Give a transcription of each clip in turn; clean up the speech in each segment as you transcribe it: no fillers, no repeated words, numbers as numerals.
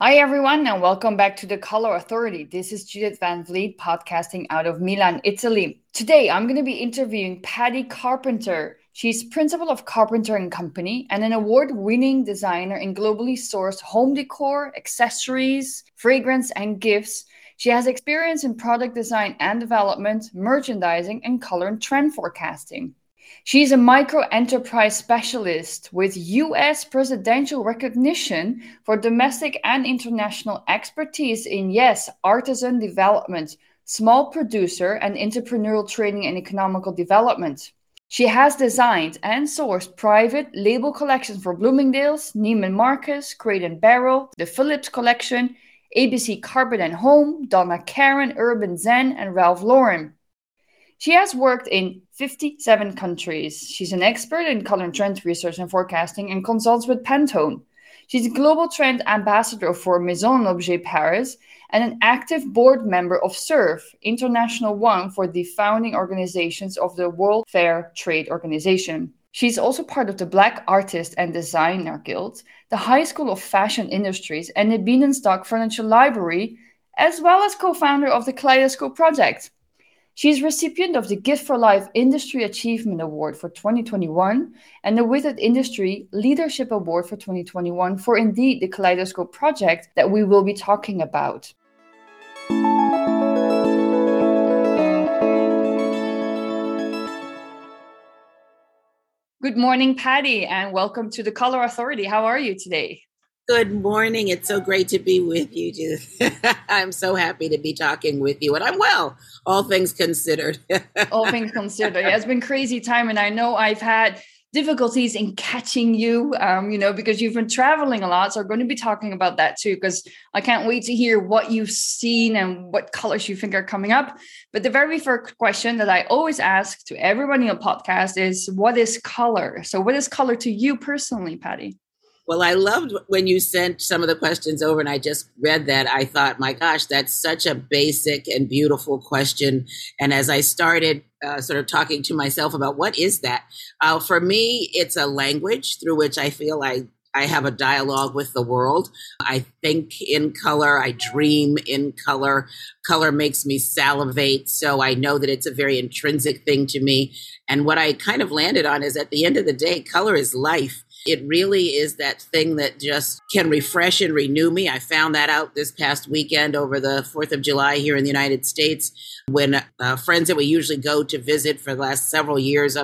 Hi, everyone, and welcome back to The Color Authority. This is Judith Van Vliet, podcasting out of Milan, Italy. Today, I'm going to be interviewing Patti Carpenter. She's principal of Carpenter & Company and an award-winning designer in globally sourced home decor, accessories, fragrance, and gifts. She has experience in product design and development, merchandising, and color and trend forecasting. She's a micro-enterprise specialist with U.S. presidential recognition for domestic and international expertise in, yes, artisan development, small producer, and entrepreneurial training and economical development. She has designed and sourced private label collections for Bloomingdale's, Neiman Marcus, Crate & Barrel, The Phillips Collection, ABC Carpet and Home, Donna Karan Urban Zen, and Ralph Lauren. She has worked in 57 countries. She's an expert in color and trend research and forecasting and consults with Pantone. She's a global trend ambassador for Maison Objet Paris and an active board member of SERRV International One for the founding organizations of the World Fair Trade Organization. She's also part of the Black Artist and Designer Guild, the High School of Fashion Industries, and the Bienenstock Furniture Library, as well as co-founder of the Kaleidoscope Project. She's recipient of the Gift for Life Industry Achievement Award for 2021 and the Withit Industry Leadership Award for 2021 for, indeed, the Kaleidoscope Project that we will be talking about. Good morning, Patti, and welcome to The Color Authority. How are you today? Good morning. It's so great to be with you, Judith. I'm so happy to be talking with you. And I'm well, all things considered. Yeah, it's been crazy time. And I know I've had difficulties in catching you, because you've been traveling a lot. So we're going to be talking about that, too, because I can't wait to hear what you've seen and what colors you think are coming up. But the very first question that I always ask to everyone in a podcast is, what is color? So what is color to you personally, Patti? Well, I loved when you sent some of the questions over and I just read that. I thought, my gosh, that's such a basic and beautiful question. And as I started sort of talking to myself about what is that, for me, it's a language through which I feel I have a dialogue with the world. I think in color. I dream in color. Color makes me salivate. So I know that it's a very intrinsic thing to me. And what I kind of landed on is at the end of the day, color is life. It really is that thing that just can refresh and renew me. I found that out this past weekend over the 4th of July here in the United States when friends that we usually go to visit for the last several years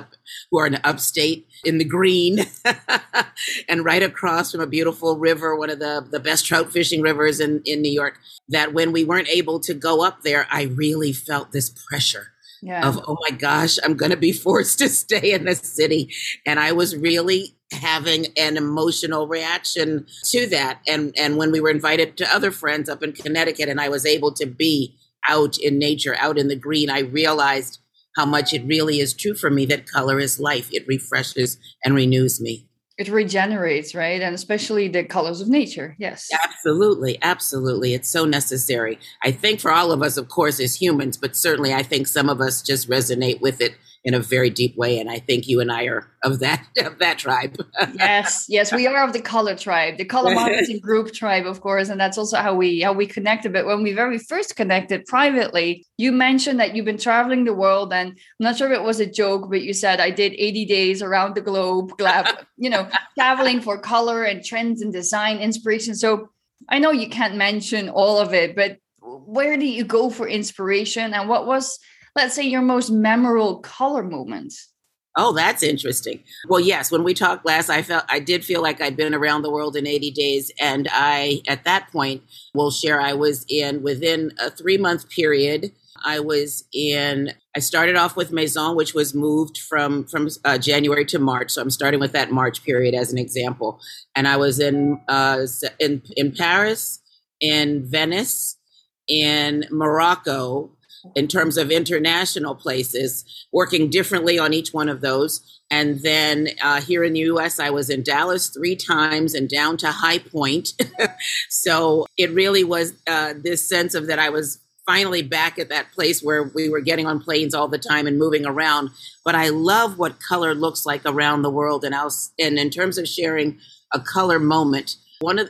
who are in the upstate in the green and right across from a beautiful river, one of the best trout fishing rivers in New York, that when we weren't able to go up there, I really felt this pressure. Yeah. Of, oh my gosh, I'm going to be forced to stay in the city. And I was really having an emotional reaction to that. And when we were invited to other friends up in Connecticut and I was able to be out in nature, out in the green, I realized how much it really is true for me that color is life. It refreshes and renews me. It regenerates, right? And especially the colors of nature. Yes. Absolutely. Absolutely. It's so necessary. I think for all of us, of course, as humans, but certainly I think some of us just resonate with it in a very deep way. And I think you and I are of that tribe. Yes, we are of the color tribe, the Color Marketing Group tribe, of course. And that's also how we connected. But when we very first connected privately, you mentioned that you've been traveling the world. And I'm not sure if it was a joke, but you said, I did 80 days around the globe, traveling for color and trends and design inspiration. So I know you can't mention all of it, but where do you go for inspiration? And what was, let's say, your most memorable color moment? Oh, that's interesting. Well, yes, when we talked last, I did feel like I'd been around the world in 80 days. And I, at that point, will share, I was in, within a 3-month period, I started off with Maison, which was moved from January to March. So I'm starting with that March period as an example. And I was in Paris, in Venice, in Morocco, in terms of international places, working differently on each one of those. And then here in the U.S., I was in Dallas 3 times and down to High Point. So it really was this sense of that I was finally back at that place where we were getting on planes all the time and moving around. But I love what color looks like around the world. And in terms of sharing a color moment,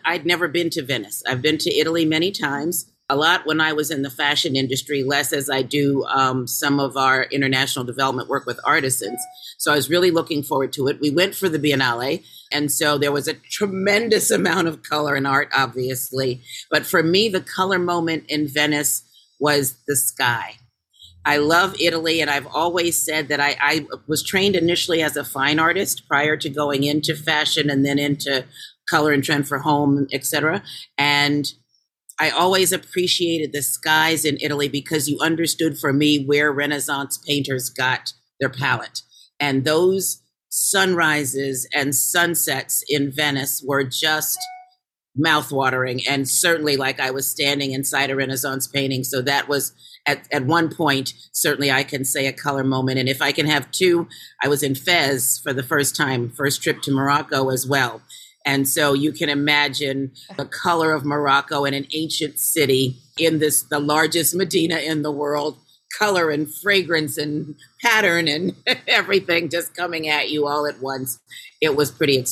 I'd never been to Venice. I've been to Italy many times, a lot when I was in the fashion industry, less as I do some of our international development work with artisans. So I was really looking forward to it. We went for the Biennale, and so there was a tremendous amount of color and art, obviously. But for me, the color moment in Venice was the sky. I love Italy, and I've always said that I was trained initially as a fine artist prior to going into fashion and then into color and trend for home, et cetera. And I always appreciated the skies in Italy because you understood for me where Renaissance painters got their palette. And those sunrises and sunsets in Venice were just mouthwatering, and certainly like I was standing inside a Renaissance painting. So that was at one point, certainly I can say a color moment. And if I can have two, I was in Fez for the first time, first trip to Morocco as well. And so you can imagine the color of Morocco in an ancient city in this, the largest Medina in the world, color and fragrance and pattern and everything just coming at you all at once. It was pretty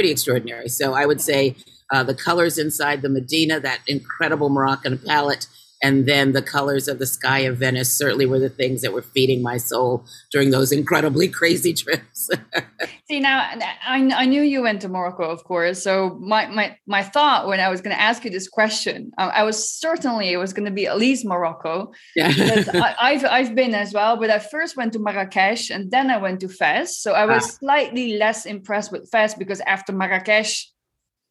extraordinary. So I would say the colors inside the Medina, that incredible Moroccan palette, and then the colors of the sky of Venice certainly were the things that were feeding my soul during those incredibly crazy trips. See, now, I knew you went to Morocco, of course. So my thought when I was going to ask you this question, I was certainly it was going to be at least Morocco. Yeah. I've been as well, but I first went to Marrakesh and then I went to Fez. So I was slightly less impressed with Fez because after Marrakesh,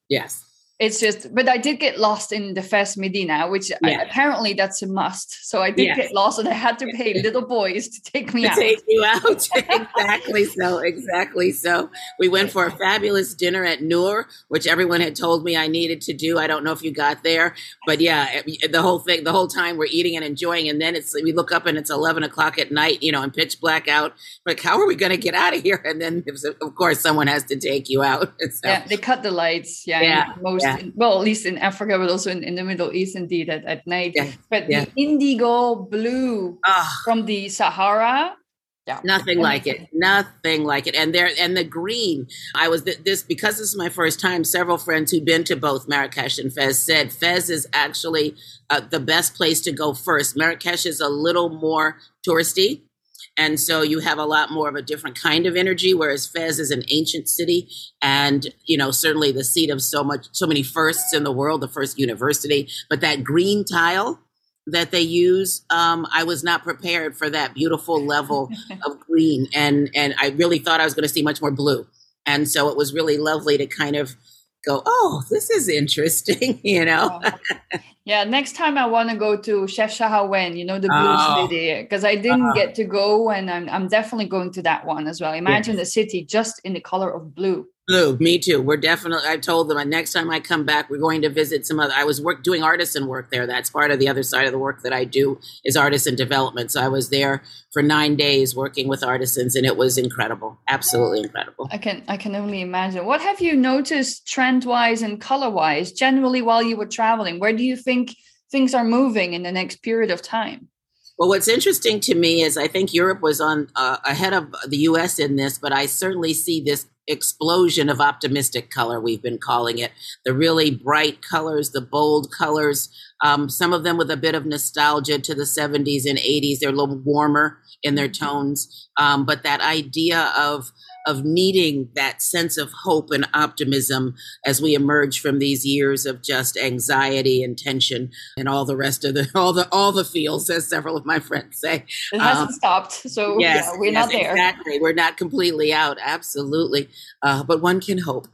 yes. It's just, but I did get lost in the Fez Medina, which apparently that's a must. So I did get lost and I had to pay little boys to take me out. Take you out. Exactly so. We went for a fabulous dinner at Noor, which everyone had told me I needed to do. I don't know if you got there, but yeah, the whole time we're eating and enjoying. And then we look up and it's 11 o'clock at night, and pitch black out. Like, how are we going to get out of here? And then of course someone has to take you out. So. Yeah, they cut the lights. Yeah. Well, at least in Africa, but also in the Middle East, indeed, at night. Yeah. But the indigo blue from the Sahara. Yeah. Nothing like it. And the green, I was because this is my first time, several friends who've been to both Marrakesh and Fez said Fez is actually the best place to go first. Marrakesh is a little more touristy. And so you have a lot more of a different kind of energy, whereas Fez is an ancient city and, certainly the seat of so many firsts in the world, the first university. But that green tile that they use, I was not prepared for that beautiful level of green. And I really thought I was going to see much more blue. And so it was really lovely to kind of go, oh, this is interesting, Yeah, next time I want to go to Chefchaouen, the blue city, because I didn't get to go, and I'm definitely going to that one as well. Imagine the city just in the color of blue. Blue, me too. We're definitely, I told them next time I come back, we're going to visit some other, I was doing artisan work there. That's part of the other side of the work that I do is artisan development. So I was there for 9 days working with artisans and it was incredible. Absolutely incredible. I can only imagine. What have you noticed trend-wise and color-wise generally while you were traveling? Where do you think things are moving in the next period of time? Well, what's interesting to me is I think Europe was on ahead of the U.S. in this, but I certainly see this explosion of optimistic color, we've been calling it. The really bright colors, the bold colors, some of them with a bit of nostalgia to the 70s and 80s. They're a little warmer in their tones. But that idea of needing that sense of hope and optimism as we emerge from these years of just anxiety and tension and all the rest of all the feels, as several of my friends say. It hasn't stopped. So we're not there. Exactly. We're not completely out. Absolutely. But one can hope.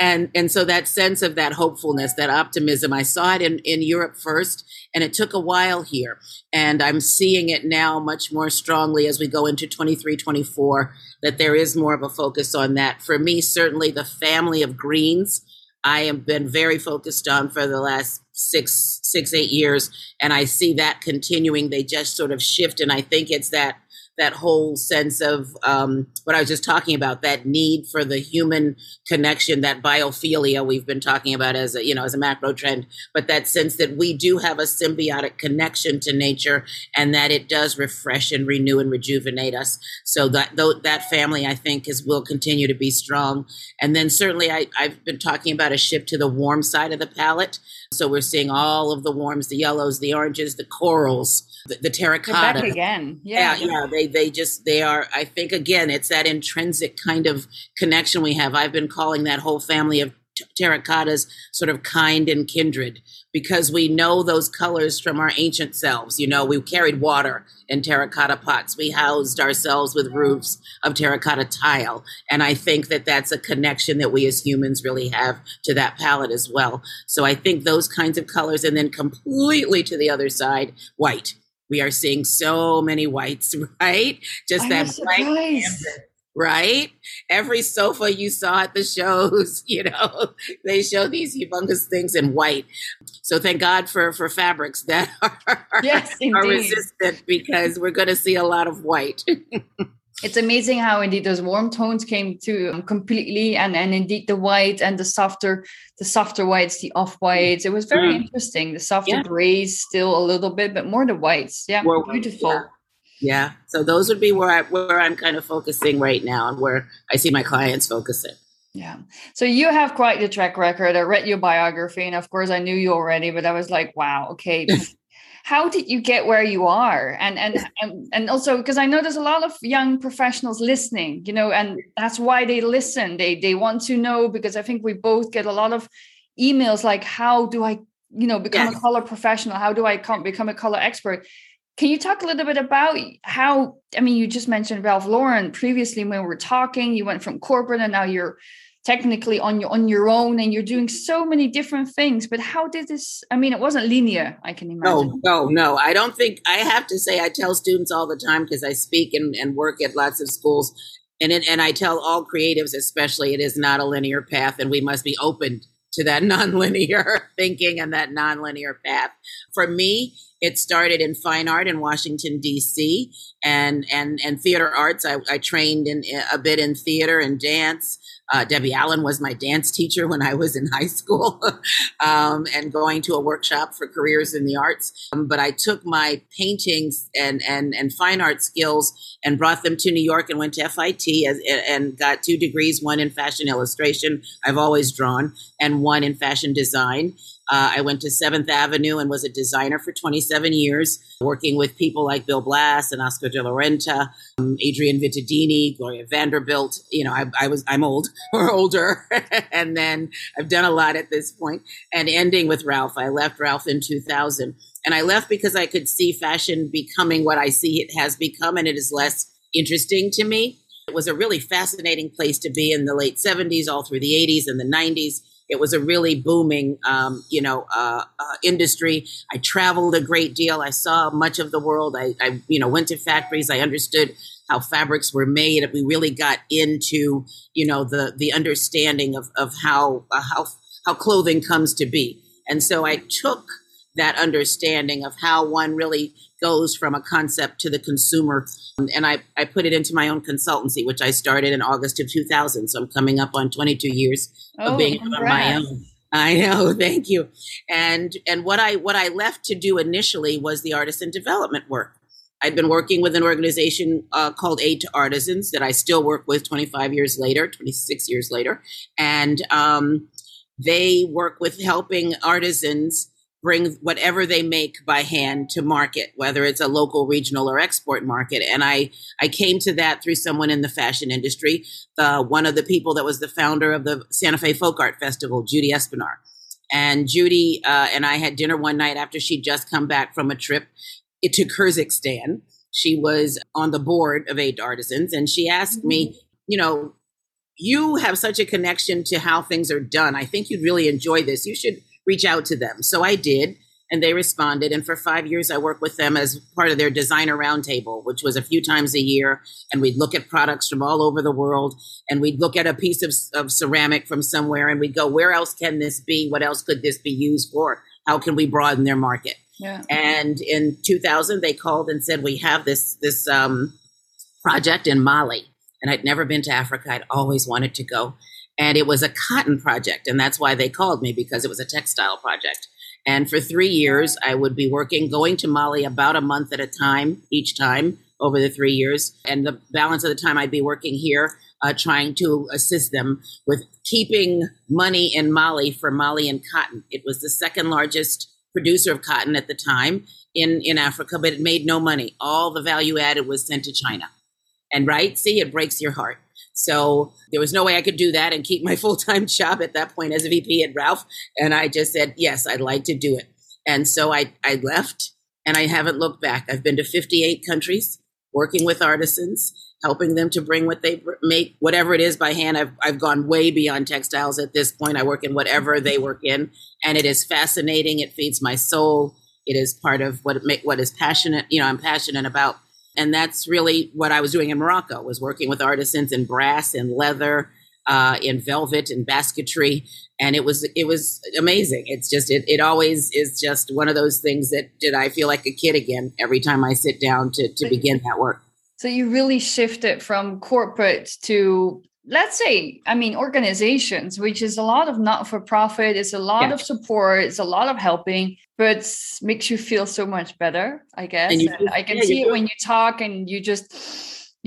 And so that sense of that hopefulness, that optimism, I saw it in Europe first, and it took a while here. And I'm seeing it now much more strongly as we go into 23, 24, that there is more of a focus on that. For me, certainly the family of greens, I have been very focused on for the last six, 8 years. And I see that continuing. They just sort of shift. And I think it's that that whole sense of what I was just talking about, that need for the human connection, that biophilia we've been talking about as a, you know, as a macro trend, but that sense that we do have a symbiotic connection to nature and that it does refresh and renew and rejuvenate us. So that family, I think, will continue to be strong. And then certainly I've been talking about a shift to the warm side of the palette. So we're seeing all of the warms, the yellows, the oranges, the corals, the terracotta. They're back again. Yeah. They are, I think, again, it's that intrinsic kind of connection we have. I've been calling that whole family of terracottas sort of kind and kindred, because we know those colors from our ancient selves. You know, we carried water in terracotta pots. We housed ourselves with roofs of terracotta tile. And I think that that's a connection that we as humans really have to that palette as well. So I think those kinds of colors, and then completely to the other side, white. We are seeing so many whites, right? Just that blank canvas. Right? Every sofa you saw at the shows, you know, they show these humongous things in white. So thank God for fabrics that are resistant, because we're going to see a lot of white. It's amazing how indeed those warm tones came through completely, and indeed the white and the softer whites, the off whites. It was very interesting. The softer grays still a little bit, but more the whites. Yeah, well, beautiful. Yeah. So those would be where I'm kind of focusing right now, and where I see my clients focusing. Yeah. So you have quite the track record. I read your biography, and of course I knew you already, but I was like, wow, okay. How did you get where you are? And also, because I know there's a lot of young professionals listening, you know, and that's why they listen. They want to know, because I think we both get a lot of emails like, how do I, you know, become a color professional? How do I become a color expert? Can you talk a little bit about how, I mean, you just mentioned Ralph Lauren previously when we were talking, you went from corporate and now you're technically on your own, and you're doing so many different things. But how did this, I mean, it wasn't linear, I can imagine. No. I don't think, I have to say, I tell students all the time, because I speak and work at lots of schools, and I tell all creatives especially, it is not a linear path, and we must be open to that nonlinear thinking and that nonlinear path. For me, it started in fine art in Washington, D.C., and theater arts. I trained a bit in theater and dance. Debbie Allen was my dance teacher when I was in high school, and going to a workshop for careers in the arts. But I took my paintings and fine art skills and brought them to New York and went to FIT and got 2 degrees, one in fashion illustration. I've always drawn, and one in fashion design. I went to 7th Avenue and was a designer for 27 years, working with people like Bill Blass and Oscar de la Renta, Adrian Vittadini, Gloria Vanderbilt. You know, I'm old or older, and then I've done a lot at this point. And ending with Ralph, I left Ralph in 2000, and I left because I could see fashion becoming what I see it has become, and it is less interesting to me. It was a really fascinating place to be in the late 70s, all through the 80s and the 90s. It was a really booming, industry. I traveled a great deal. I saw much of the world. I went to factories. I understood how fabrics were made. We really got into, you know, the understanding of how clothing comes to be. And so I took that understanding of how one really goes from a concept to the consumer. And I put it into my own consultancy, which I started in August of 2000. So I'm coming up on 22 years of being on my own. I know. Thank you. And what I left to do initially was the artisan development work. I'd been working with an organization called Aid to Artisans that I still work with 26 years later. And they work with helping artisans bring whatever they make by hand to market, whether it's a local, regional, or export market. And I came to that through someone in the fashion industry, one of the people that was the founder of the Santa Fe Folk Art Festival, Judy Espinar. And Judy and I had dinner one night after she'd just come back from a trip to Kyrgyzstan. She was on the board of Aid to Artisans, and she asked me, you know, you have such a connection to how things are done. I think you'd really enjoy this. You should reach out to them. So I did, and they responded. And for 5 years, I worked with them as part of their designer roundtable, which was a few times a year. And we'd look at products from all over the world, and we'd look at a piece of ceramic from somewhere, and we'd go, where else can this be? What else could this be used for? How can we broaden their market? Yeah. And in 2000, they called and said, we have this project in Mali, and I'd never been to Africa. I'd always wanted to go. And it was a cotton project, and that's why they called me, because it was a textile project. And for 3 years, I would be working, going to Mali about a month at a time, each time over the 3 years. And the balance of the time, I'd be working here, trying to assist them with keeping money in Mali for Malian cotton. It was the second largest producer of cotton at the time in Africa, but it made no money. All the value added was sent to China. And right, see, it breaks your heart. So there was no way I could do that and keep my full-time job at that point as a VP at Ralph. And I just said, yes, I'd like to do it. And so I left, and I haven't looked back. I've been to 58 countries working with artisans, helping them to bring what they make, whatever it is by hand. I've gone way beyond textiles at this point. I work in whatever they work in. And it is fascinating. It feeds my soul. It is part of what is passionate. You know, I'm passionate about. And that's really what I was doing in Morocco, was working with artisans in brass and leather, in velvet and basketry. And it was amazing. It's just, it always is just one of those things that did I feel like a kid again every time I sit down to begin that work. So you really shifted from corporate to, let's say, I mean, organizations, which is a lot of not-for-profit, it's a lot of support, it's a lot of helping, but makes you feel so much better, I guess. And I can see it when you talk, and you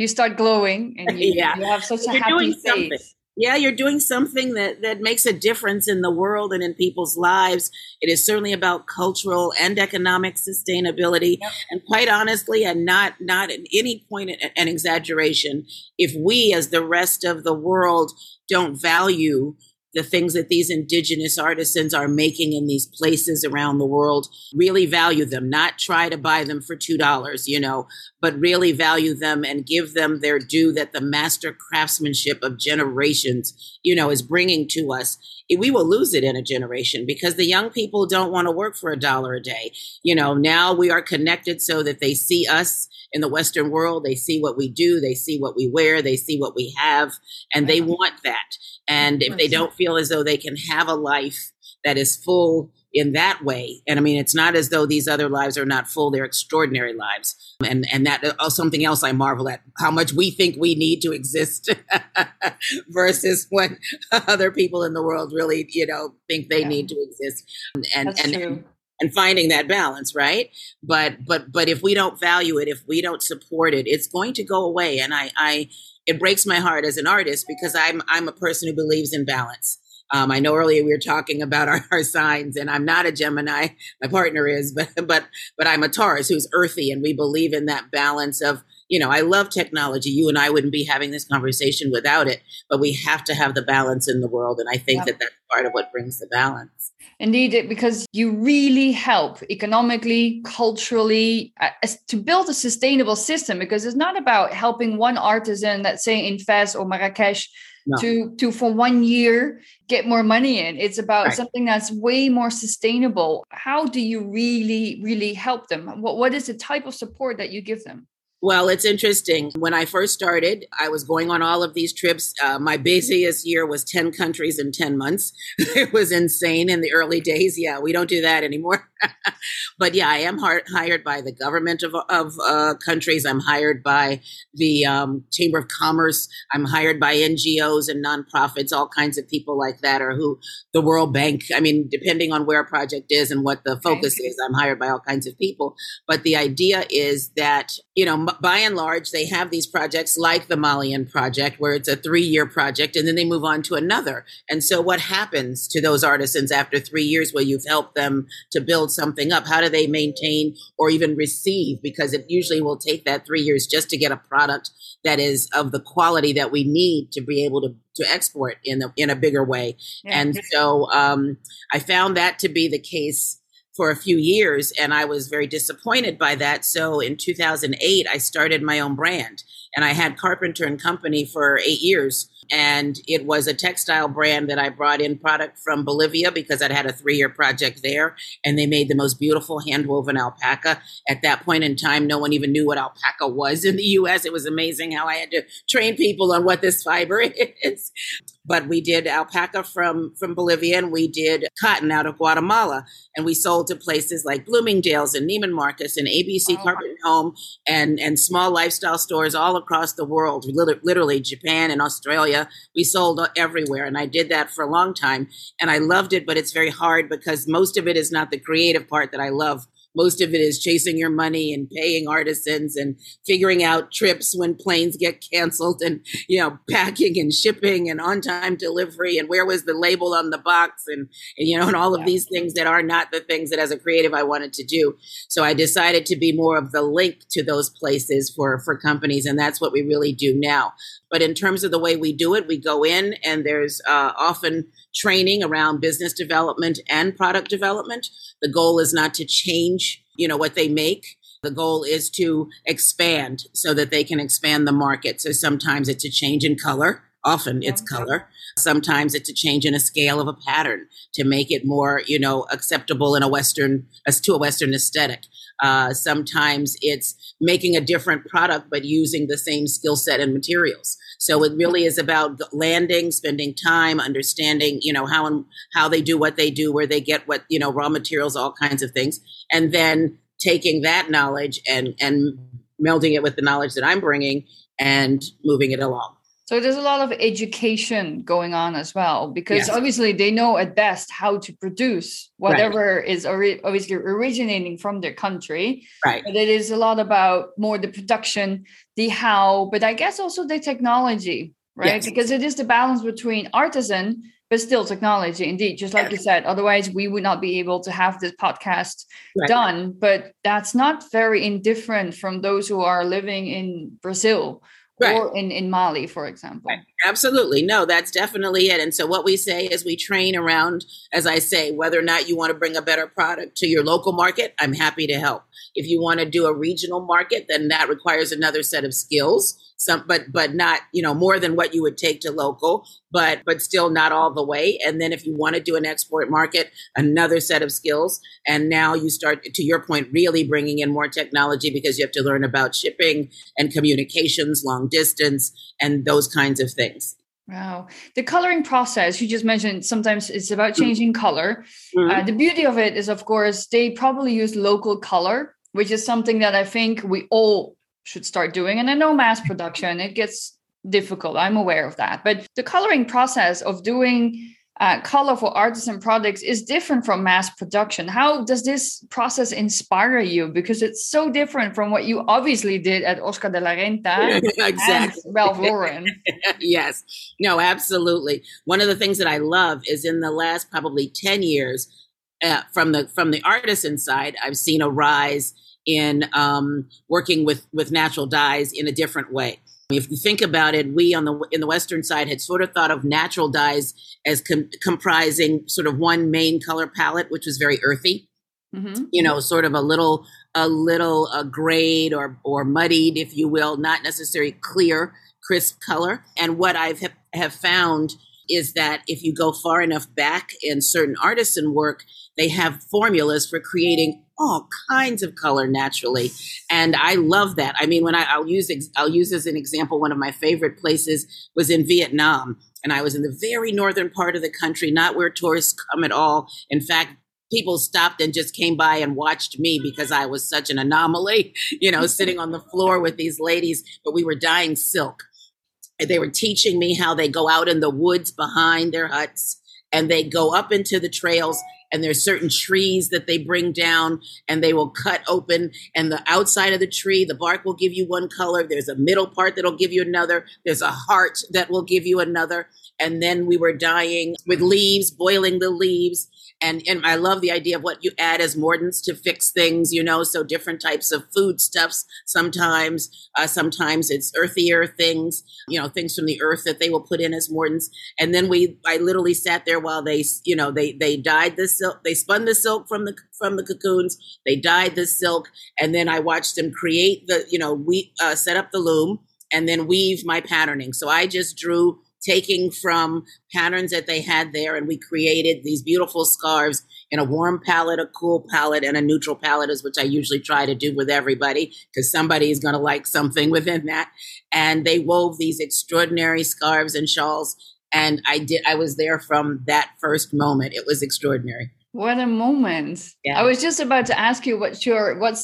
start glowing, and you have such a happy face. Yeah, you're doing something that makes a difference in the world and in people's lives. It is certainly about cultural and economic sustainability. Yep. And quite honestly, and not at any point an exaggeration, if we as the rest of the world don't value the things that these indigenous artisans are making in these places around the world, really value them, not try to buy them for $2, but really value them and give them their due that the master craftsmanship of generations, is bringing to us. We will lose it in a generation because the young people don't want to work for $1 a day. Now we are connected so that they see us in the Western world. They see what we do. They see what we wear. They see what we have, and they want that. And if they don't feel as though they can have a life that is full in that way, and I mean, it's not as though these other lives are not full, they're extraordinary lives. And that something else I marvel at, how much we think we need to exist versus what other people in the world really, think they need to exist. And finding that balance, right? But if we don't value it, if we don't support it, it's going to go away. And it breaks my heart as an artist because I'm a person who believes in balance. I know earlier we were talking about our signs, and I'm not a Gemini. My partner is, but I'm a Taurus who's earthy, and we believe in that balance of, I love technology. You and I wouldn't be having this conversation without it, but we have to have the balance in the world. And I think that's part of what brings the balance. Indeed, because you really help economically, culturally, to build a sustainable system, because it's not about helping one artisan, let's say in Fez or Marrakesh, to for 1 year get more money in. It's about something that's way more sustainable. How do you really, really help them? What is the type of support that you give them? Well, it's interesting. When I first started, I was going on all of these trips. My busiest year was 10 countries in 10 months. It was insane in the early days. Yeah, we don't do that anymore. But yeah, I am hired by the government of countries. I'm hired by the Chamber of Commerce. I'm hired by NGOs and nonprofits, all kinds of people like that, or the World Bank. I mean, depending on where a project is and what the focus is, I'm hired by all kinds of people. But the idea is that, by and large, they have these projects like the Malian project, where it's a 3-year project, and then they move on to another. And so what happens to those artisans after 3 years where you've helped them to build something up? How do they maintain or even receive? Because it usually will take that 3 years just to get a product that is of the quality that we need to be able to export in a bigger way. Yeah. And so I found that to be the case for a few years, and I was very disappointed by that. So in 2008, I started my own brand, and I had Carpenter & Company for 8 years. And it was a textile brand that I brought in product from Bolivia because I'd had a 3-year project there, and they made the most beautiful hand-woven alpaca. At that point in time, no one even knew what alpaca was in the U.S. It was amazing how I had to train people on what this fiber is. But we did alpaca from Bolivia, and we did cotton out of Guatemala. And we sold to places like Bloomingdale's and Neiman Marcus and ABC Carpet and Home and small lifestyle stores all across the world, literally Japan and Australia. We sold everywhere, and I did that for a long time, and I loved it, but it's very hard because most of it is not the creative part that I love. Most of it is chasing your money and paying artisans and figuring out trips when planes get canceled and, you know, packing and shipping and on-time delivery and where was the label on the box and you know, and all of these things that are not the things that as a creative I wanted to do. So I decided to be more of the link to those places for companies, and that's what we really do now. But in terms of the way we do it, we go in and there's often training around business development and product development. The goal is not to change, you know, what they make. The goal is to expand so that they can expand the market. So sometimes it's a change in color. Often it's color. Sometimes it's a change in a scale of a pattern to make it more, you know, acceptable in a Western, to a Western aesthetic. Sometimes it's making a different product, but using the same skill set and materials. So it really is about landing, spending time, understanding, you know, how they do what they do, where they get what, you know, raw materials, all kinds of things. And then taking that knowledge and melding it with the knowledge that I'm bringing and moving it along. So there's a lot of education going on as well, because obviously they know at best how to produce whatever is obviously originating from their country. Right. But it is a lot about more the production, the how, but I guess also the technology, right? Yes. Because it is the balance between artisan, but still technology, indeed, just like you said. Otherwise, we would not be able to have this podcast done. But that's not very indifferent from those who are living in Brazil. Right. Or in Mali, for example. Right. Absolutely. No, that's definitely it. And so what we say is we train around, as I say, whether or not you want to bring a better product to your local market, I'm happy to help. If you want to do a regional market, then that requires another set of skills. But not, you know, more than what you would take to local, but still not all the way. And then if you want to do an export market, another set of skills. And now you start, to your point, really bringing in more technology because you have to learn about shipping and communications, long distance, and those kinds of things. Wow. The coloring process, you just mentioned, sometimes it's about changing color. Mm-hmm. The beauty of it is, of course, they probably use local color, which is something that I think we all should start doing. And I know mass production, it gets difficult. I'm aware of that. But the coloring process of doing color for artisan products is different from mass production. How does this process inspire you? Because it's so different from what you obviously did at Oscar de la Renta and Ralph Lauren. Yes. No, absolutely. One of the things that I love is in the last probably 10 years, from the artisan side, I've seen a rise in working with natural dyes in a different way. If you think about it, we in the Western side had sort of thought of natural dyes as comprising sort of one main color palette, which was very earthy, you know, sort of a little grayed or muddied, if you will, not necessarily clear, crisp color. And what I have found is that if you go far enough back in certain artisan work, they have formulas for creating all kinds of color naturally. And I love that. I mean, when I'll use as an example, one of my favorite places was in Vietnam. And I was in the very northern part of the country, not where tourists come at all. In fact, people stopped and just came by and watched me because I was such an anomaly, you know, sitting on the floor with these ladies, but we were dyeing silk. They were teaching me how they go out in the woods behind their huts and they go up into the trails. And there's certain trees that they bring down and they will cut open, and the outside of the tree, the bark will give you one color. There's a middle part that'll give you another. There's a heart that will give you another. And then we were dyeing with leaves, boiling the leaves. And I love the idea of what you add as mordants to fix things, you know, so different types of foodstuffs sometimes it's earthier things, you know, things from the earth that they will put in as mordants. And then I literally sat there while they, you know, they dyed the silk, they spun the silk from the cocoons, they dyed the silk. And then I watched them create the, you know, set up the loom and then weave my patterning. So I just drew, taking from patterns that they had there, and we created these beautiful scarves in a warm palette, a cool palette, and a neutral palette, is which I usually try to do with everybody because somebody is going to like something within that. And they wove these extraordinary scarves and shawls, and I was there from that first moment. It was extraordinary. What a moment. Yeah. I was just about to ask you what's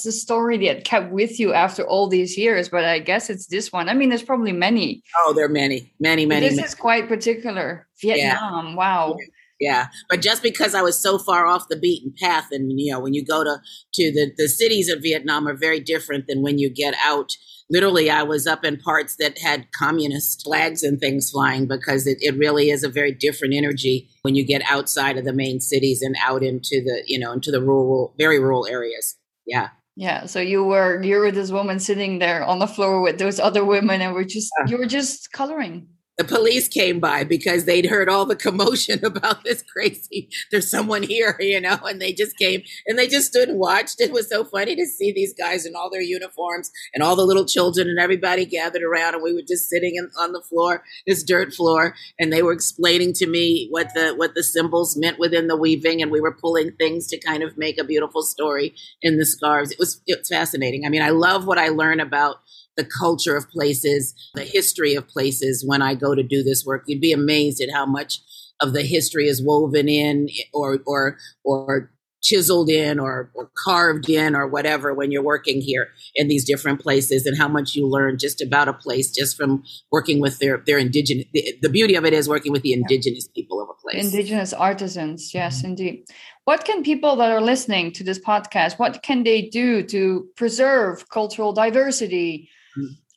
the story that kept with you after all these years, but I guess it's this one. I mean, there's probably many. Oh, there are many, many, many. This is quite particular. Vietnam. Yeah. Wow. Yeah. But just because I was so far off the beaten path, and, you know, when you go to the cities of Vietnam are very different than when you get out. Literally, I was up in parts that had communist flags and things flying, because it really is a very different energy when you get outside of the main cities and out into the, you know, into the rural, very rural areas. Yeah. Yeah. So you were this woman sitting there on the floor with those other women, and you were just coloring. The police came by because they'd heard all the commotion about this crazy, there's someone here, you know, and they just came and they just stood and watched. It was so funny to see these guys in all their uniforms and all the little children and everybody gathered around, and we were just sitting on the floor, this dirt floor, and they were explaining to me what the symbols meant within the weaving, and we were pulling things to kind of make a beautiful story in the scarves. It was fascinating. I mean, I love what I learn about the culture of places, the history of places when I go to do this work. You'd be amazed at how much of the history is woven in or chiseled in or carved in or whatever when you're working here in these different places, and how much you learn just about a place just from working with their indigenous. The beauty of it is working with the indigenous people of a place. Indigenous artisans. Yes, indeed. What can people that are listening to this podcast, what can they do to preserve cultural diversity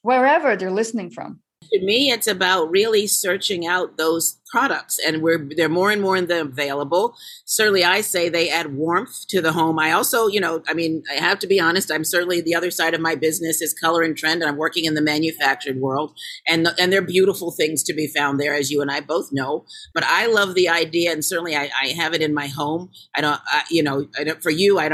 wherever they're listening from? To me, it's about really searching out those products, and they're more and more available. Certainly, I say they add warmth to the home. I also, you know, I mean, I have to be honest. I'm certainly, the other side of my business is color and trend, and I'm working in the manufactured world, and there are beautiful things to be found there, as you and I both know. But I love the idea, and certainly I have it in my home. I don't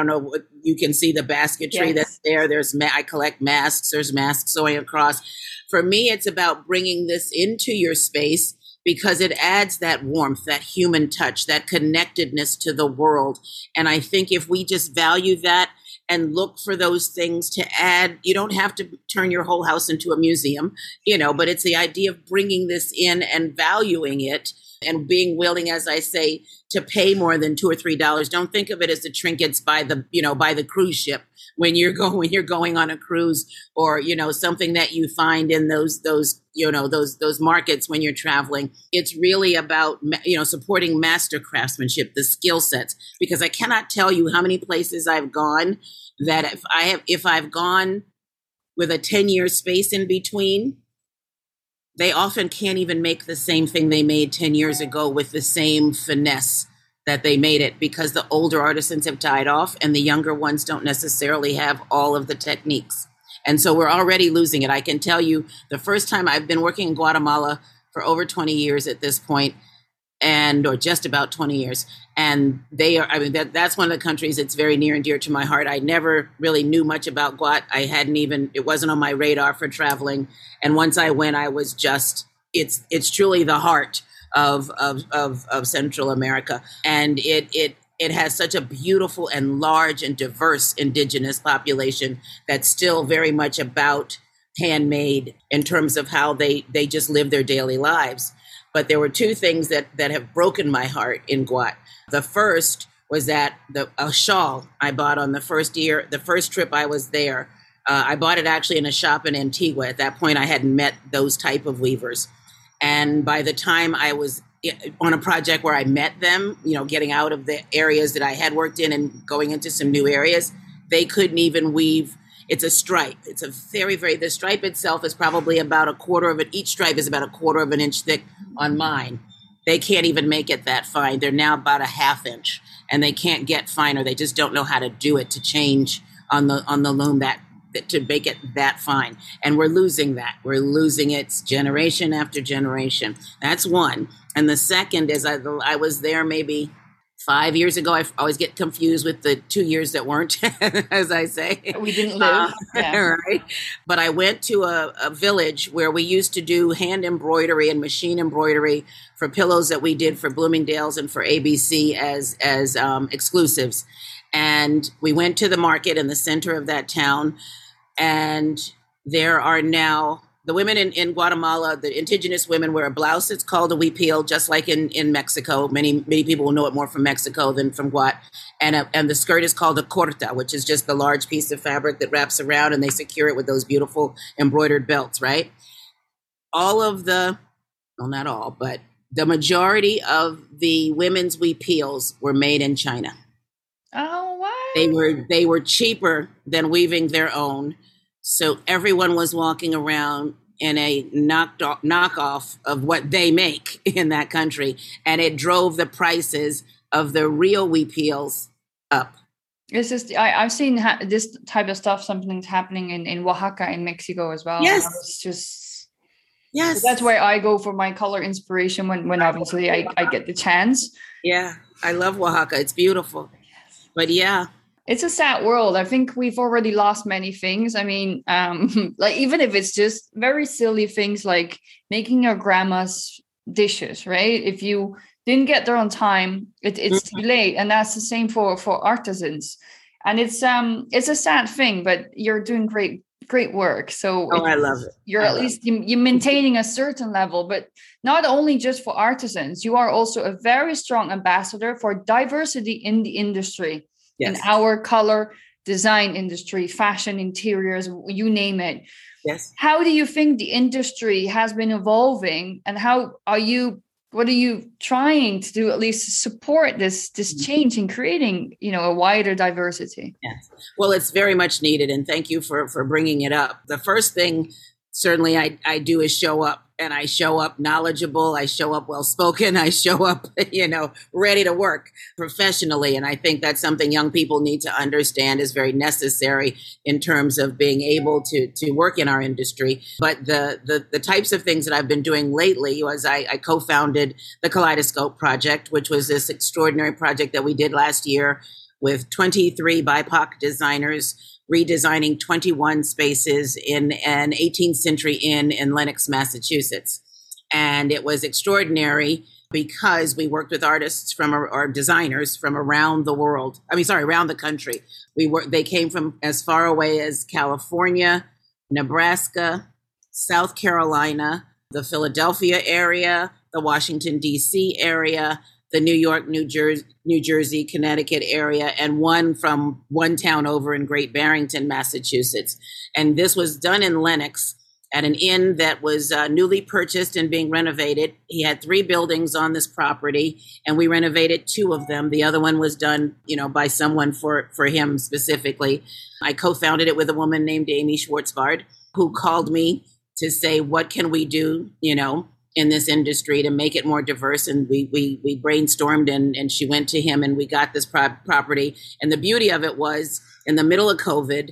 know what you can see, the basketry that's there. I collect masks. There's masks going across. For me, it's about bringing this into your space, because it adds that warmth, that human touch, that connectedness to the world. And I think if we just value that and look for those things to add, you don't have to turn your whole house into a museum, you know, but it's the idea of bringing this in and valuing it, and being willing, as I say, to pay more than $2 or $3. Don't think of it as the trinkets by the cruise ship when you're going on a cruise, or, you know, something that you find in those, you know, those markets when you're traveling. It's really about, you know, supporting master craftsmanship, the skill sets, because I cannot tell you how many places I've gone that if I've gone with a 10-year space in between, they often can't even make the same thing they made 10 years ago with the same finesse that they made it, because the older artisans have died off and the younger ones don't necessarily have all of the techniques. And so we're already losing it. I can tell you, the first time, I've been working in Guatemala for over 20 years at this point, or just about 20 years. And that's one of the countries that's very near and dear to my heart. I never really knew much about Guat. It wasn't on my radar for traveling. And once I went, I was just, it's truly the heart of Central America. And it has such a beautiful and large and diverse indigenous population that's still very much about handmade in terms of how they just live their daily lives. But there were two things that have broken my heart in Guat. The first was that a shawl I bought on the first trip I was there. I bought it actually in a shop in Antigua. At that point, I hadn't met those type of weavers. And by the time I was on a project where I met them, you know, getting out of the areas that I had worked in and going into some new areas, they couldn't even weave. It's a stripe. It's a very, very, the stripe itself is probably about a quarter of it. Each stripe is about a quarter of an inch thick on mine. They can't even make it that fine. They're now about a half inch, and they can't get finer. They just don't know how to do it, to change on the loom that to make it that fine. And we're losing that. We're losing it generation after generation. That's one. And the second is I was there maybe 5 years ago. I always get confused with the 2 years that weren't, as I say. We didn't live. Yeah. Right? But I went to a village where we used to do hand embroidery and machine embroidery for pillows that we did for Bloomingdale's and for ABC as exclusives. And we went to the market in the center of that town, and there are now The women in Guatemala, the indigenous women wear a blouse. It's called a huipil, just like in Mexico. Many people will know it more from Mexico than from Guat. And the skirt is called a corta, which is just the large piece of fabric that wraps around, and they secure it with those beautiful embroidered belts, right? All of the, well, not all, but the majority of the women's huipils were made in China. Oh, wow. They were cheaper than weaving their own. So everyone was walking around in a knockoff of what they make in that country. And it drove the prices of the real huipils up. This is, I've seen this type of stuff, something's happening in Oaxaca in Mexico as well. Yes. It's just, yes. So that's where I go for my color inspiration when obviously I get the chance. Yeah. I love Oaxaca. It's beautiful. Yes. But yeah. It's a sad world. I think we've already lost many things. I mean, like even if it's just very silly things like making your grandma's dishes, right? If you didn't get there on time, it's too late. And that's the same for artisans. And it's a sad thing, but you're doing great work. So I love it. You're at least you're maintaining a certain level, but not only just for artisans, you are also a very strong ambassador for diversity in the industry. Yes. In our color design industry, fashion, interiors, you name it. Yes. How do you think the industry has been evolving, and what are you trying to do at least to support this change in creating, a wider diversity? Yes. Well, it's very much needed, and thank you for bringing it up. The first thing certainly I do is show up, and I show up knowledgeable, I show up well-spoken, I show up, ready to work professionally. And I think that's something young people need to understand is very necessary in terms of being able to work in our industry. But the types of things that I've been doing lately was I co-founded the Kaleidoscope Project, which was this extraordinary project that we did last year with 23 BIPOC designers redesigning 21 spaces in an 18th century inn in Lenox, Massachusetts. And it was extraordinary because we worked with artists or designers from around the world. Around the country. They came from as far away as California, Nebraska, South Carolina, the Philadelphia area, the Washington, D.C. area, the New York, New Jersey, Connecticut area, and one from one town over in Great Barrington, Massachusetts. And this was done in Lenox at an inn that was newly purchased and being renovated. He had 3 buildings on this property, and we renovated 2 of them. The other one was done, by someone for him specifically. I co-founded it with a woman named Amy Schwartzbard, who called me to say, what can we do, in this industry to make it more diverse. And we brainstormed and she went to him and we got this property. And the beauty of it was in the middle of COVID,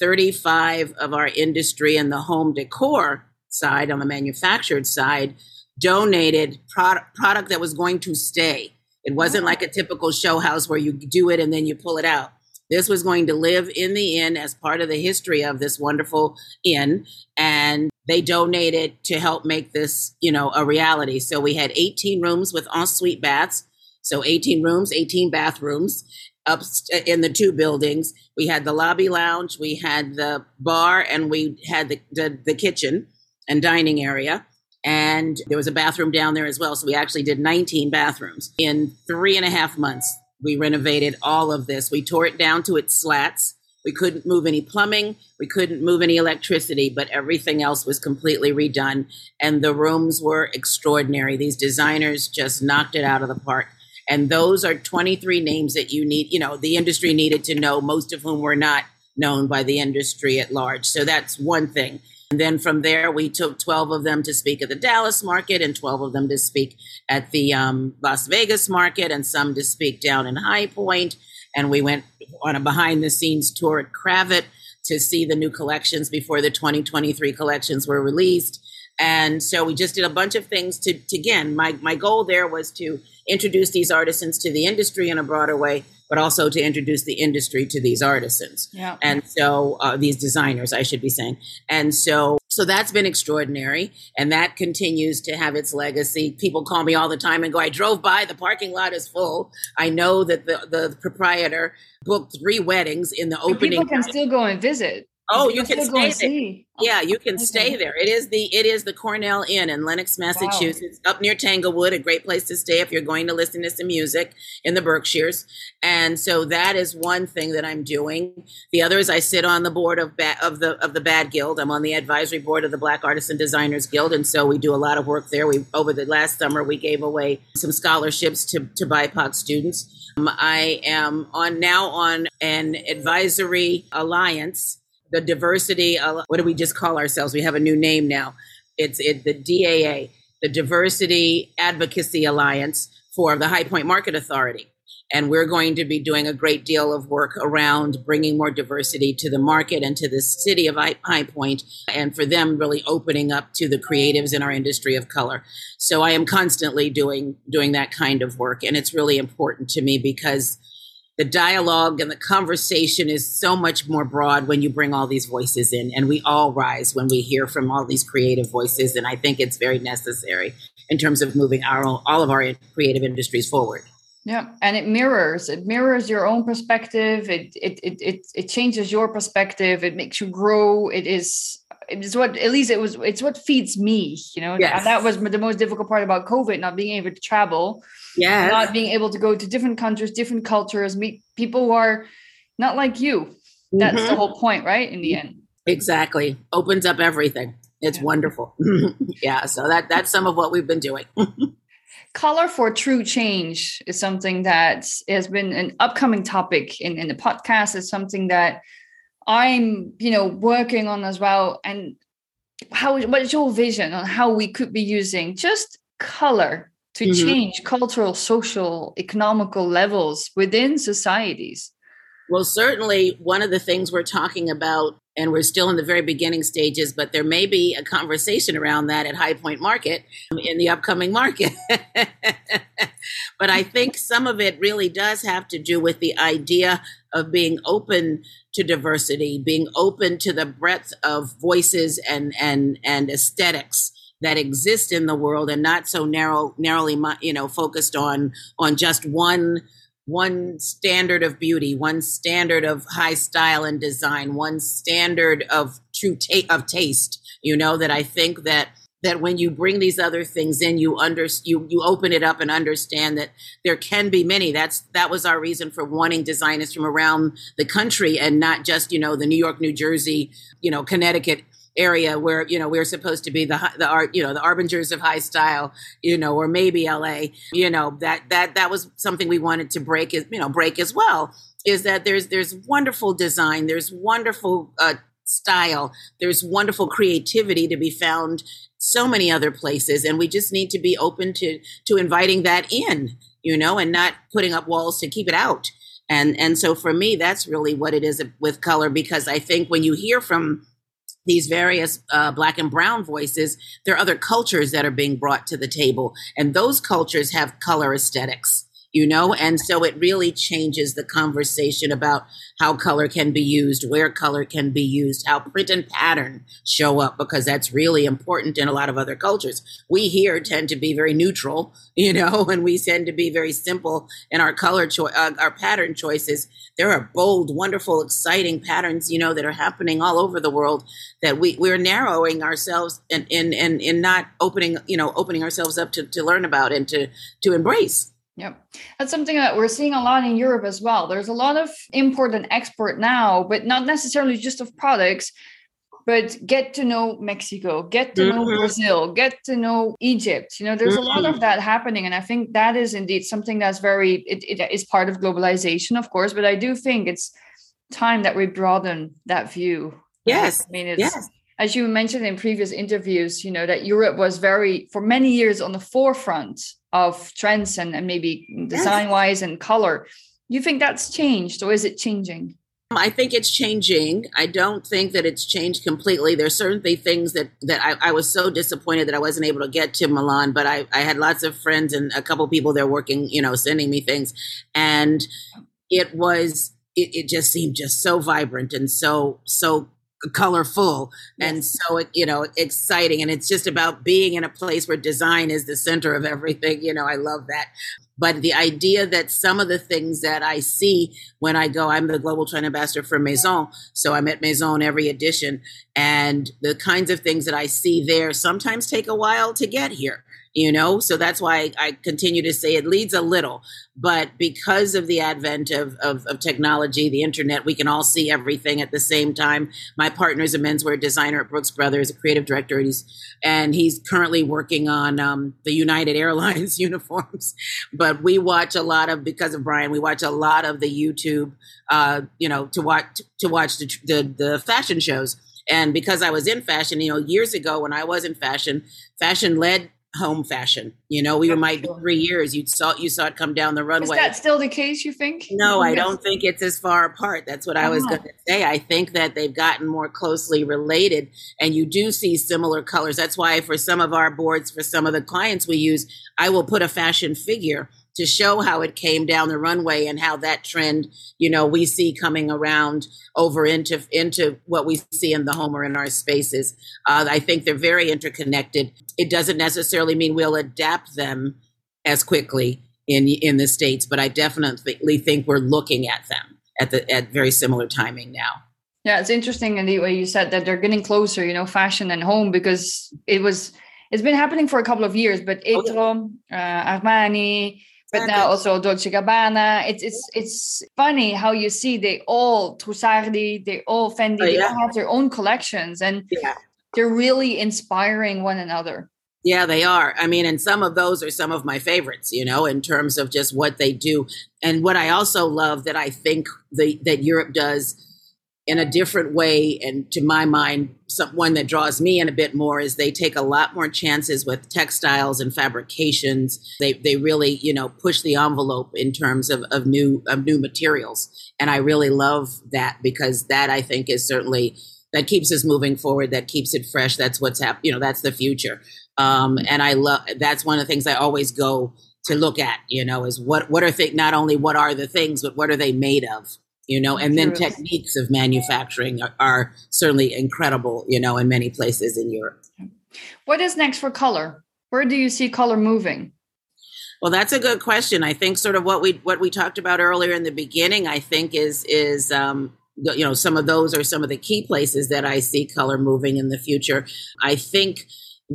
35 of our industry and the home decor side on the manufactured side donated product that was going to stay. It wasn't like a typical show house where you do it and then you pull it out. This was going to live in the inn as part of the history of this wonderful inn. And they donated to help make this, a reality. So we had 18 rooms with ensuite baths. So 18 rooms, 18 bathrooms up in the 2 buildings. We had the lobby lounge, we had the bar, and we had the kitchen and dining area. And there was a bathroom down there as well. So we actually did 19 bathrooms in 3.5 months. We renovated all of this. We tore it down to its slats. We couldn't move any plumbing. We couldn't move any electricity, but everything else was completely redone. And the rooms were extraordinary. These designers just knocked it out of the park. And those are 23 names that you need, the industry needed to know, most of whom were not known by the industry at large. So that's one thing. And then from there, we took 12 of them to speak at the Dallas market and 12 of them to speak at the Las Vegas market and some to speak down in High Point. And we went on a behind-the-scenes tour at Cravat to see the new collections before the 2023 collections were released. And so we just did a bunch of things to again, my goal there was to introduce these artisans to the industry in a broader way, but also to introduce the industry to these artisans. Yeah. And so these designers, I should be saying. And so that's been extraordinary. And that continues to have its legacy. People call me all the time and go, I drove by, the parking lot is full. I know that the proprietor booked 3 weddings in the opening. People can still go and visit. Oh, you can stay there. Yeah, you can stay there. It is the Cornell Inn in Lenox, Massachusetts, up near Tanglewood, a great place to stay if you're going to listen to some music in the Berkshires. And so that is one thing that I'm doing. The other is I sit on the board of the Bad Guild. I'm on the advisory board of the Black Artists and Designers Guild, and so we do a lot of work there. We over the last summer we gave away some scholarships to BIPOC students. I am now on an advisory alliance. The diversity, what do we just call ourselves? We have a new name now. It's the DAA, the Diversity Advocacy Alliance for the High Point Market Authority. And we're going to be doing a great deal of work around bringing more diversity to the market and to the city of High Point, and for them really opening up to the creatives in our industry of color. So I am constantly doing that kind of work. And it's really important to me because the dialogue and the conversation is so much more broad when you bring all these voices in, and we all rise when we hear from all these creative voices. And I think it's very necessary in terms of moving all of our creative industries forward. Yeah. And it mirrors your own perspective. It changes your perspective. It makes you grow. It's what feeds me, you know. Yes. And that was the most difficult part about COVID, not being able to travel. Yeah. Not being able to go to different countries, different cultures, meet people who are not like you. That's the whole point, right? In the end. Exactly. Opens up everything. It's wonderful. Yeah. So that's some of what we've been doing. Color for True Change is something that has been an upcoming topic in the podcast. It's something that I'm, working on as well. And what is your vision on how we could be using just color to change cultural, social, economical levels within societies? Well, certainly one of the things we're talking about, and we're still in the very beginning stages, but there may be a conversation around that at High Point Market in the upcoming market. But I think some of it really does have to do with the idea of being open to diversity, being open to the breadth of voices and aesthetics that exist in the world, and not so narrowly, focused on just one standard of beauty, one standard of high style and design, one standard of taste, that I think that when you bring these other things in, you open it up and understand that there can be many. That was our reason for wanting designers from around the country, and not just, the New York, New Jersey, Connecticut area where, we're supposed to be the arbingers of high style, or maybe LA, that was something we wanted to break as well, is that there's wonderful design. There's wonderful style. There's wonderful creativity to be found so many other places. And we just need to be open to inviting that in, and not putting up walls to keep it out. And so for me, that's really what it is with color, because I think when you hear from these various Black and brown voices, there are other cultures that are being brought to the table. And those cultures have color aesthetics, and so it really changes the conversation about how color can be used, where color can be used, how print and pattern show up, because that's really important in a lot of other cultures. We here tend to be very neutral, and we tend to be very simple in our color our pattern choices. There are bold, wonderful, exciting patterns, that are happening all over the world, that we're narrowing ourselves and not opening ourselves up to learn about and to embrace. Yep. That's something that we're seeing a lot in Europe as well. There's a lot of import and export now, but not necessarily just of products, but get to know Mexico, get to know Brazil, get to know Egypt. There's a lot of that happening. And I think that is indeed something that's it is part of globalization, of course, but I do think it's time that we broaden that view. Yes. I mean, as you mentioned in previous interviews, that Europe was for many years on the forefront of trends and maybe design-wise and color. You think that's changed, or is it changing? I think it's changing. I don't think that it's changed completely. There's certainly things that I was so disappointed that I wasn't able to get to Milan, but I had lots of friends and a couple people there working, sending me things. And it just seemed just so vibrant and so colorful and so, exciting. And it's just about being in a place where design is the center of everything. I love that. But the idea that some of the things that I see when I go, I'm the global trend ambassador for Maison. So I'm at Maison every edition. And the kinds of things that I see there sometimes take a while to get here, you know? So that's why I continue to say it leads a little. But because of the advent of technology, the internet, we can all see everything at the same time. My partner's a menswear designer at Brooks Brothers, a creative director, and he's currently working on the United Airlines uniforms. But we watch a lot of, because of Brian, we watch a lot of the YouTube, to watch the fashion shows. And because I was in fashion, you know, years ago when I was in fashion, fashion led home fashion. You know, we might be 3 years. You saw it come down the runway. Is that still the case, you think? No, I don't think it's as far apart. That's what I was going to say. I think that they've gotten more closely related, and you do see similar colors. That's why for some of our boards, for some of the clients we use, I will put a fashion figure to show how it came down the runway and how that trend, you know, we see coming around over into what we see in the home or in our spaces. I think they're very interconnected. It doesn't necessarily mean we'll adapt them as quickly in the States, but I definitely think we're looking at them at very similar timing now. Yeah, it's interesting in the way you said that they're getting closer, you know, fashion and home, because it's been happening for a couple of years, but Etro, Armani, but now also Dolce & Gabbana. It's funny how you see they all Trussardi, they all Fendi, they all have their own collections, and they're really inspiring one another. Yeah, they are. I mean, and some of those are some of my favorites, you know, in terms of just what they do. And what I also love that I think that Europe does in a different way, and to my mind, one that draws me in a bit more, is they take a lot more chances with textiles and fabrications. They really, you know, push the envelope in terms of new materials. And I really love that, because that, I think, is certainly, that keeps us moving forward, that keeps it fresh. That's what's happening, you know, that's the future. And I love, that's one of the things I always go to look at, you know, is not only what are the things, but what are they made of? You know, and then techniques of manufacturing are certainly incredible, you know, in many places in Europe. What is next for color? Where do you see color moving? Well, that's a good question. I think sort of what we talked about earlier in the beginning, I think is you know, some of those are some of the key places that I see color moving in the future. I think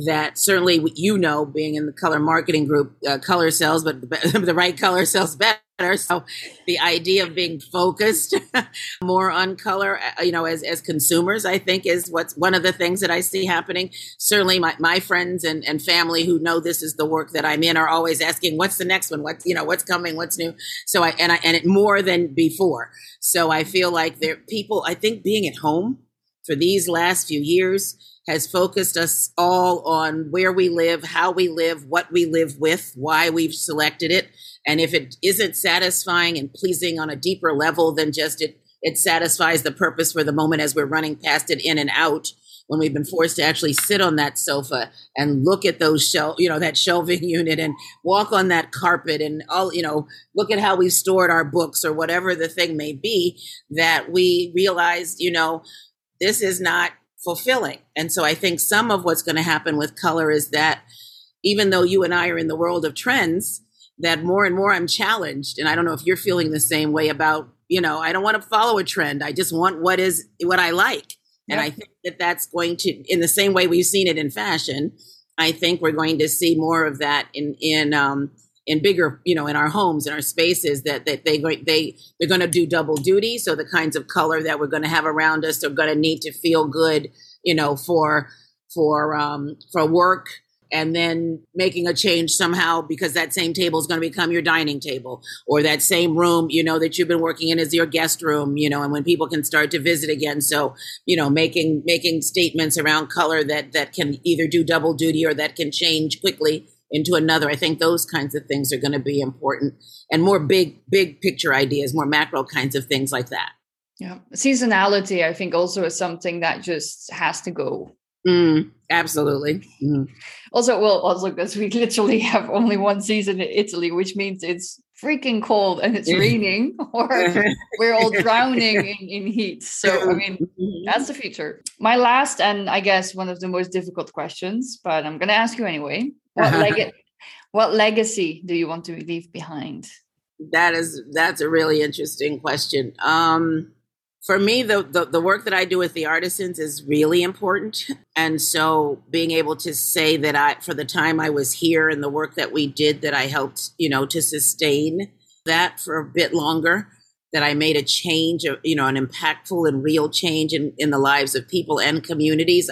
that certainly, you know, being in the color marketing group, color sells, but the right color sells better. So the idea of being focused more on color, you know, as consumers, I think is what's one of the things that I see happening. Certainly my friends and family who know this is the work that I'm in are always asking, what's the next one? What's, you know, what's coming? What's new? So it more than before. So I feel like I think being at home for these last few years has focused us all on where we live, how we live, what we live with, why we've selected it. And if it isn't satisfying and pleasing on a deeper level than just it satisfies the purpose for the moment as we're running past it in and out, when we've been forced to actually sit on that sofa and look at those that shelving unit and walk on that carpet and all, you know, look at how we've stored our books or whatever the thing may be, that we realized, you know, this is not fulfilling. And so I think some of what's going to happen with color is that even though you and I are in the world of trends, that more and more I'm challenged. And I don't know if you're feeling the same way about, you know, I don't want to follow a trend. I just want what I like. And I think that that's going to, in the same way we've seen it in fashion, I think we're going to see more of that in bigger, you know, in our homes, in our spaces, they're going to do double duty. So the kinds of color that we're going to have around us are going to need to feel good, you know, for work. And then making a change somehow, because that same table is going to become your dining table, or that same room, you know, that you've been working in is your guest room, you know, and when people can start to visit again. So, you know, making statements around color that can either do double duty or that can change quickly into another. I think those kinds of things are going to be important, and more big picture ideas, more macro kinds of things like that. Yeah. Seasonality, I think, also is something that just has to go. Absolutely. Mm. Also, because we literally have only one season in Italy, which means it's freaking cold and it's raining, or we're all drowning in heat. So, I mean, that's the future. My last, and I guess one of the most difficult questions, but I'm going to ask you anyway. What, What legacy do you want to leave behind? That's a really interesting question. For me, the work that I do with the artisans is really important. And so being able to say that for the time I was here and the work that we did, that I helped, to sustain that for a bit longer, that I made a change, an impactful and real change in the lives of people and communities.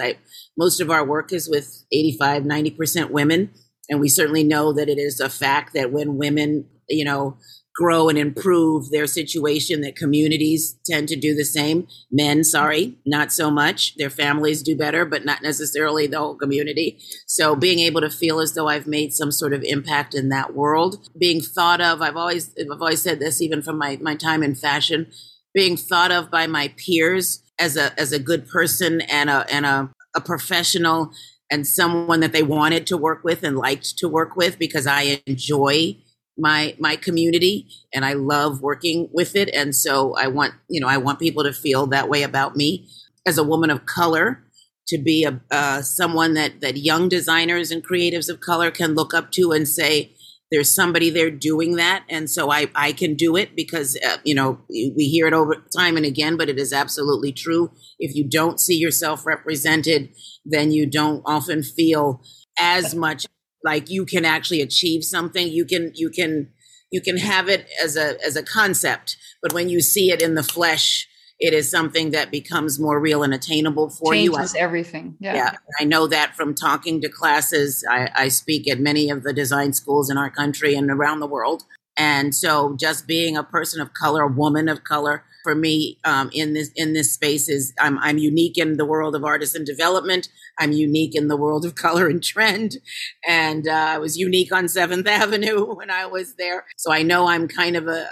Most of our work is with 85, 90% women. And we certainly know that it is a fact that when women, grow and improve their situation, that communities tend to do the same. Men, not so much. Their families do better, but not necessarily the whole community. So being able to feel as though I've made some sort of impact in that world, being thought of, I've always said this, even from my time in fashion, being thought of by my peers as a good person and a professional and someone that they wanted to work with and liked to work with, because I enjoy my community and I love working with it. And so I want people to feel that way about me as a woman of color, to be someone that young designers and creatives of color can look up to and say, there's somebody there doing that. And so I can do it, because, we hear it over time and again, but it is absolutely true. If you don't see yourself represented, then you don't often feel as much like you can actually achieve something. You can have it as a concept, but when you see it in the flesh, it is something that becomes more real and attainable for you. Changes everything. Yeah. I know that from talking to classes. I speak at many of the design schools in our country and around the world. And so just being a person of color, a woman of color, for me, in this space is I'm unique in the world of artisan development. I'm unique in the world of color and trend. And I was unique on 7th Avenue when I was there. So I know I'm kind of a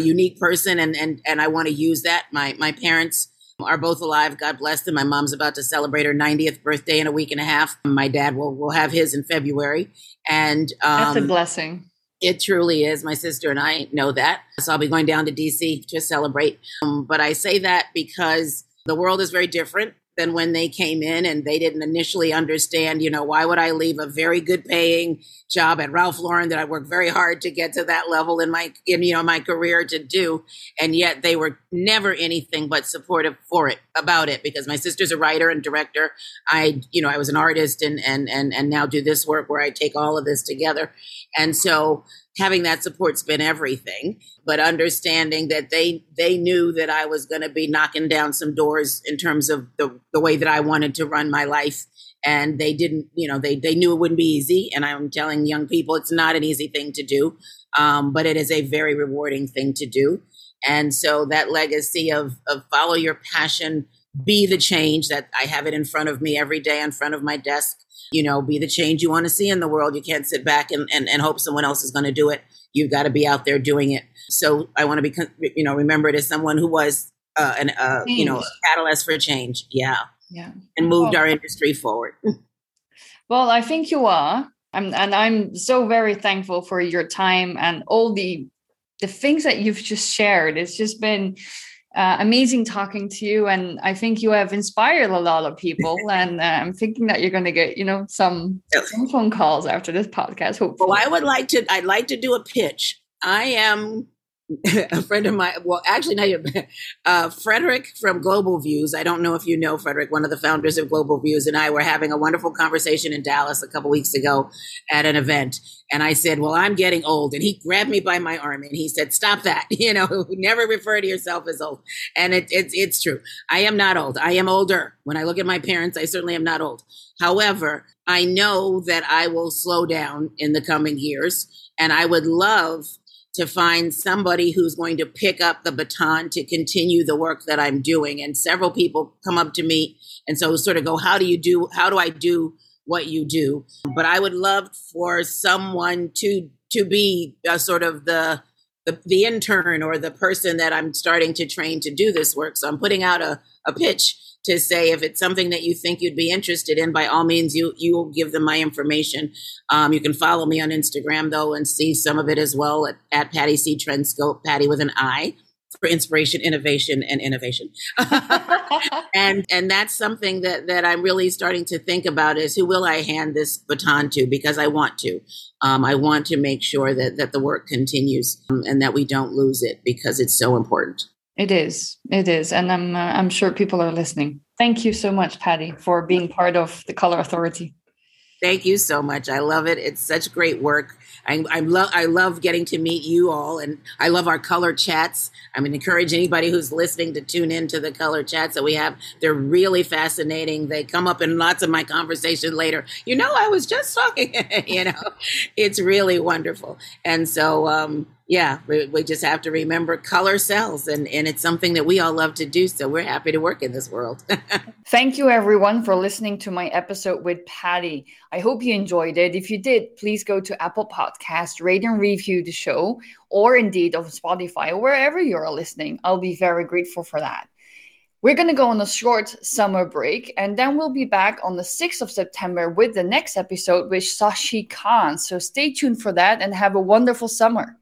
unique person, and I want to use that. My parents are both alive. God bless them. My mom's about to celebrate her 90th birthday in a week and a half. My dad will have his in February. And that's a blessing. It truly is. My sister and I know that. So I'll be going down to DC to celebrate. But I say that because the world is very different than when they came in, and they didn't initially understand, why would I leave a very good paying job at Ralph Lauren that I worked very hard to get to that level in my career to do. And yet they were never anything but supportive about it, because my sister's a writer and director. I was an artist and now do this work where I take all of this together. And so having that support's been everything, but understanding that they knew that I was going to be knocking down some doors in terms of the way that I wanted to run my life. And they didn't, they knew it wouldn't be easy. And I'm telling young people, it's not an easy thing to do, but it is a very rewarding thing to do. And so that legacy of follow your passion, be the change that I have it in front of me every day in front of my desk. Be the change you want to see in the world. You can't sit back and hope someone else is going to do it. You've got to be out there doing it. So I want to be, remembered as someone who was, a catalyst for change. Yeah. And moved our industry forward. Well, I think you are. I'm so very thankful for your time and all the things that you've just shared. It's just been amazing talking to you, and I think you have inspired a lot of people. And I'm thinking that you're going to get, some phone calls after this podcast. Hopefully. Well, I'd like to do a pitch. I am a friend of mine. Well, actually, Frederick from Global Views. I don't know if you know Frederick, one of the founders of Global Views, and I were having a wonderful conversation in Dallas a couple weeks ago at an event. And I said, well, I'm getting old. And he grabbed me by my arm and he said, stop that. Never refer to yourself as old. And it's true. I am not old. I am older. When I look at my parents, I certainly am not old. However, I know that I will slow down in the coming years. And I would love to find somebody who's going to pick up the baton to continue the work that I'm doing. And several people come up to me. And so sort of go, how do I do what you do? But I would love for someone to be sort of the intern or the person that I'm starting to train to do this work. So I'm putting out a pitch to say, if it's something that you think you'd be interested in, by all means, you will give them my information. You can follow me on Instagram, though, and see some of it as well at Patti C. Trendscope, Patti with an I. for inspiration, innovation, and innovation. and that's something that I'm really starting to think about is who will I hand this baton to? Because I want to. I want to make sure that the work continues and that we don't lose it because it's so important. It is. And I'm sure people are listening. Thank you so much, Patti, for being part of the Color Authority. Thank you so much. I love it. It's such great work. I love getting to meet you all, and I love our color chats. I mean, encourage anybody who's listening to tune in to the color chats that we have. They're really fascinating. They come up in lots of my conversation later. You know, I was just talking. You know, it's really wonderful. And so, yeah, we just have to remember color sells, and it's something that we all love to do. So we're happy to work in this world. Thank you, everyone, for listening to my episode with Patti. I hope you enjoyed it. If you did, please go to Apple Podcast, rate and review the show, or indeed on Spotify, or wherever you're listening. I'll be very grateful for that. We're going to go on a short summer break, and then we'll be back on the 6th of September with the next episode with Sashi Khan. So stay tuned for that and have a wonderful summer.